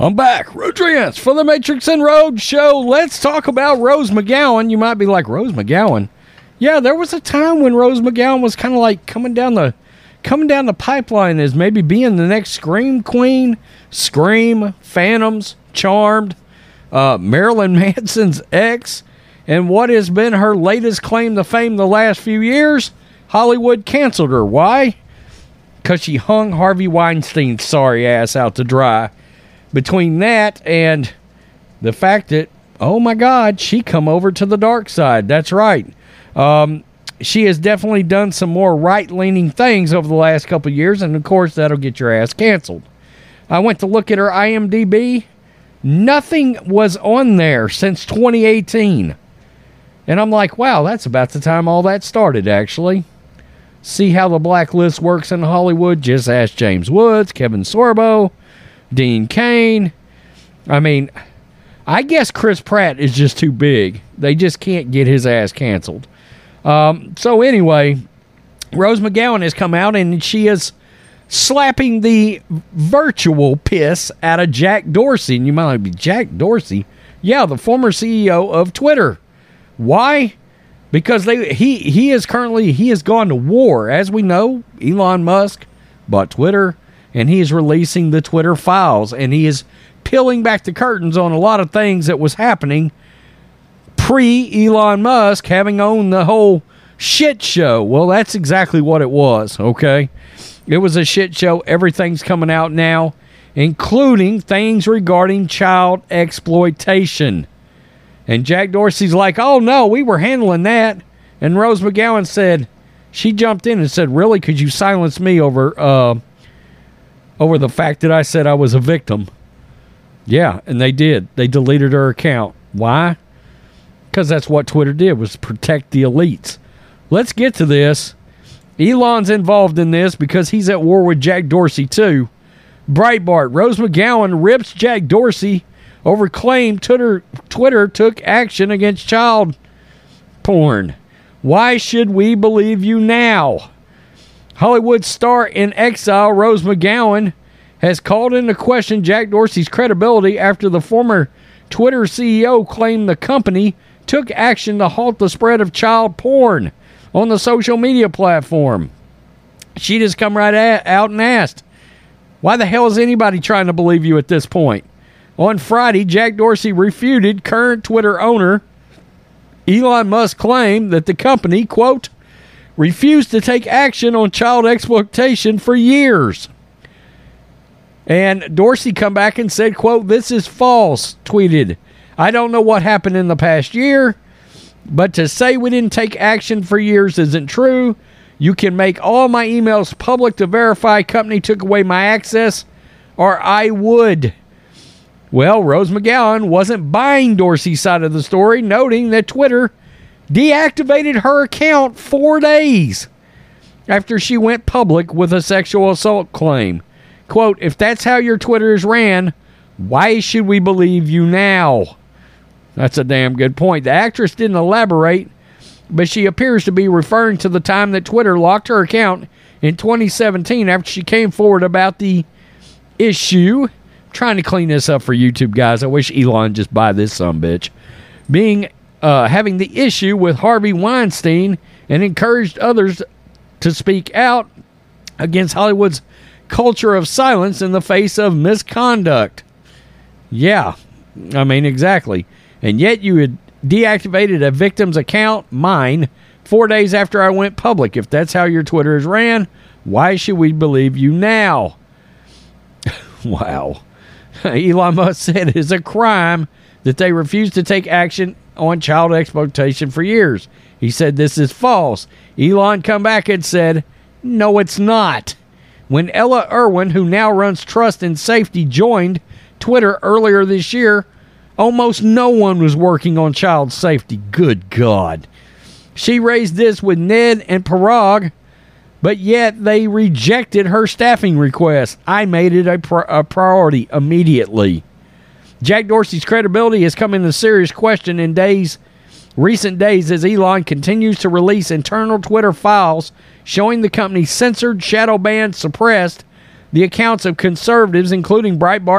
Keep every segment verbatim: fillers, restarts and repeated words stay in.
I'm back. Rodriance for the Matrix and Road Show. Let's talk about Rose McGowan. You might be like, Rose McGowan? Yeah, there was a time when Rose McGowan was kind of like coming down the coming down the pipeline as maybe being the next Scream Queen, Scream, Phantoms, Charmed, uh, Marilyn Manson's ex, and what has been her latest claim to fame the last few years? Hollywood canceled her. Why? Because she hung Harvey Weinstein's sorry ass out to dry. Between that and the fact that, oh my God, she come over to the dark side. That's right. Um, she has definitely done some more right-leaning things over the last couple of years, and of course, that'll get your ass canceled. I went to look at her I M D B. Nothing was on there since twenty eighteen. And I'm like, wow, that's about the time all that started, actually. See how the blacklist works in Hollywood? Just ask James Woods, Kevin Sorbo, Dean Cain. I mean, I guess Chris Pratt is just too big. They just can't get his ass canceled. Um, so anyway, Rose McGowan has come out and she is slapping the virtual piss out of Jack Dorsey. And you might be, Jack Dorsey? Yeah, the former C E O of Twitter. Why? Because they he he is currently, he has gone to war. As we know, Elon Musk bought Twitter. And he is releasing the Twitter files. And he is peeling back the curtains on a lot of things that was happening pre-Elon Musk having owned the whole shit show. Well, that's exactly what it was, okay? It was a shit show. Everything's coming out now, including things regarding child exploitation. And Jack Dorsey's like, oh, no, we were handling that. And Rose McGowan said, she jumped in and said, really, could you silence me over... Uh, over the fact that I said I was a victim. Yeah, and they did. They deleted her account. Why? Because that's what Twitter did, was protect the elites. Let's get to this. Elon's involved in this because he's at war with Jack Dorsey, too. Breitbart, Rose McGowan rips Jack Dorsey over claim Twitter, Twitter took action against child porn. Why should we believe you now? Hollywood star in exile, Rose McGowan, has called into question Jack Dorsey's credibility after the former Twitter C E O claimed the company took action to halt the spread of child porn on the social media platform. She just come right at, out and asked, why the hell is anybody trying to believe you at this point? On Friday, Jack Dorsey refuted current Twitter owner Elon Musk's claim that the company, quote, refused to take action on child exploitation for years. And Dorsey come back and said, quote, this is false, tweeted. I don't know what happened in the past year, but to say we didn't take action for years isn't true. You can make all my emails public to verify company took away my access, or I would. Well, Rose McGowan wasn't buying Dorsey's side of the story, noting that Twitter deactivated her account four days after she went public with a sexual assault claim. Quote, if that's how your Twitter is ran, why should we believe you now? That's a damn good point. The actress didn't elaborate, but she appears to be referring to the time that Twitter locked her account in twenty seventeen after she came forward about the issue. I'm trying to clean this up for YouTube, guys. I wish Elon just buy this sumbitch. Being Uh, having the issue with Harvey Weinstein and encouraged others to speak out against Hollywood's culture of silence in the face of misconduct. Yeah, I mean, exactly. And yet you had deactivated a victim's account, mine, four days after I went public. If that's how your Twitter is ran, why should we believe you now? Wow. Elon Musk said it is a crime that they refused to take action on child exploitation for years. He said this is false. Elon come back and said, no, it's not. When Ella Irwin, who now runs Trust and Safety, joined Twitter earlier this year, almost no one was working on child safety. Good God. She raised this with Ned and Parag, but yet they rejected her staffing request. I made it a, pr- a priority immediately. Jack Dorsey's credibility has come into serious question in days, recent days, as Elon continues to release internal Twitter files showing the company censored, shadow banned, suppressed the accounts of conservatives, including Breitbart.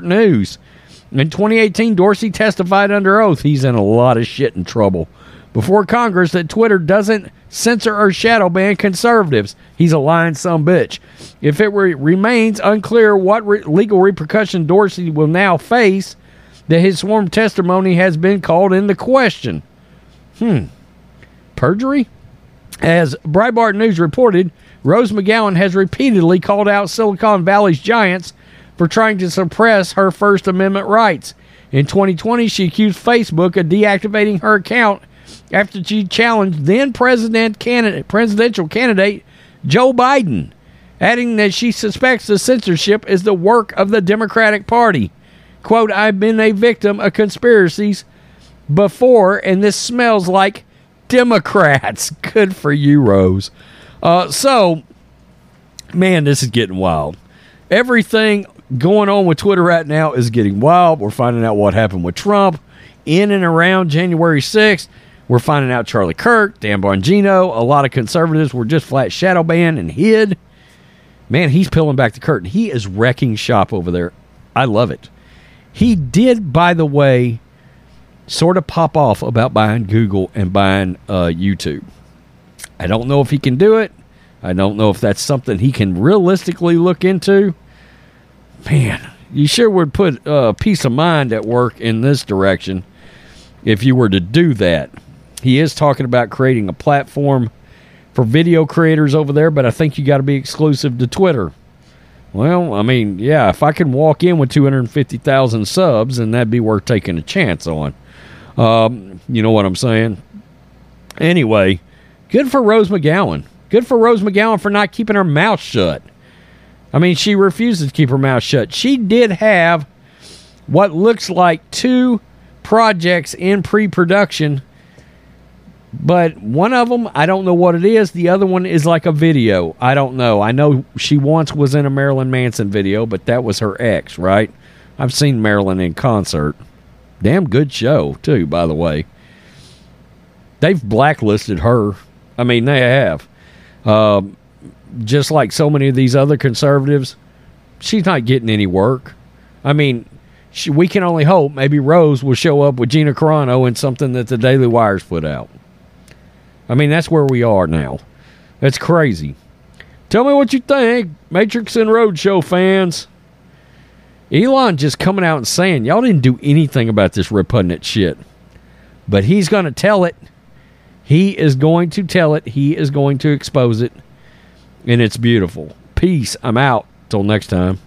News. In twenty eighteen, Dorsey testified under oath. He's in a lot of shit and trouble before Congress that Twitter doesn't censor or shadow ban conservatives. He's a lying son of a bitch. If it re- remains unclear what re- legal repercussion Dorsey will now face, that his sworn testimony has been called into question. Hmm. Perjury? As Breitbart News reported, Rose McGowan has repeatedly called out Silicon Valley's giants for trying to suppress her First Amendment rights. In twenty twenty, she accused Facebook of deactivating her account after she challenged then president candidate, presidential candidate Joe Biden, adding that she suspects the censorship is the work of the Democratic Party. Quote, I've been a victim of conspiracies before, and this smells like Democrats. Good for you, Rose. Uh, so, man, this is getting wild. Everything going on with Twitter right now is getting wild. We're finding out what happened with Trump in and around January sixth. We're finding out Charlie Kirk, Dan Bongino, a lot of conservatives were just flat shadow banned and hid. Man, he's peeling back the curtain. He is wrecking shop over there. I love it. He did, by the way, sort of pop off about buying Google and buying uh, YouTube. I don't know if he can do it. I don't know if that's something he can realistically look into. Man, you sure would put uh, peace of mind at work in this direction if you were to do that. He is talking about creating a platform for video creators over there, but I think you got to be exclusive to Twitter. Well, I mean, yeah, if I can walk in with two hundred fifty thousand subs, then that'd be worth taking a chance on. Um, you know what I'm saying? Anyway, good for Rose McGowan. Good for Rose McGowan for not keeping her mouth shut. I mean, she refuses to keep her mouth shut. She did have what looks like two projects in pre-production, but one of them, I don't know what it is. The other one is like a video. I don't know. I know she once was in a Marilyn Manson video, but that was her ex, right? I've seen Marilyn in concert. Damn good show, too, by the way. They've blacklisted her. I mean, they have. Um... Just like so many of these other conservatives, she's not getting any work. I mean, she, we can only hope maybe Rose will show up with Gina Carano and something that the Daily Wire's put out. I mean, that's where we are now. That's crazy. Tell me what you think, Matrix and Roadshow fans. Elon just coming out and saying, y'all didn't do anything about this repugnant shit. But he's going to tell it. He is going to tell it. He is going to expose it. And it's beautiful. Peace. I'm out. Till next time.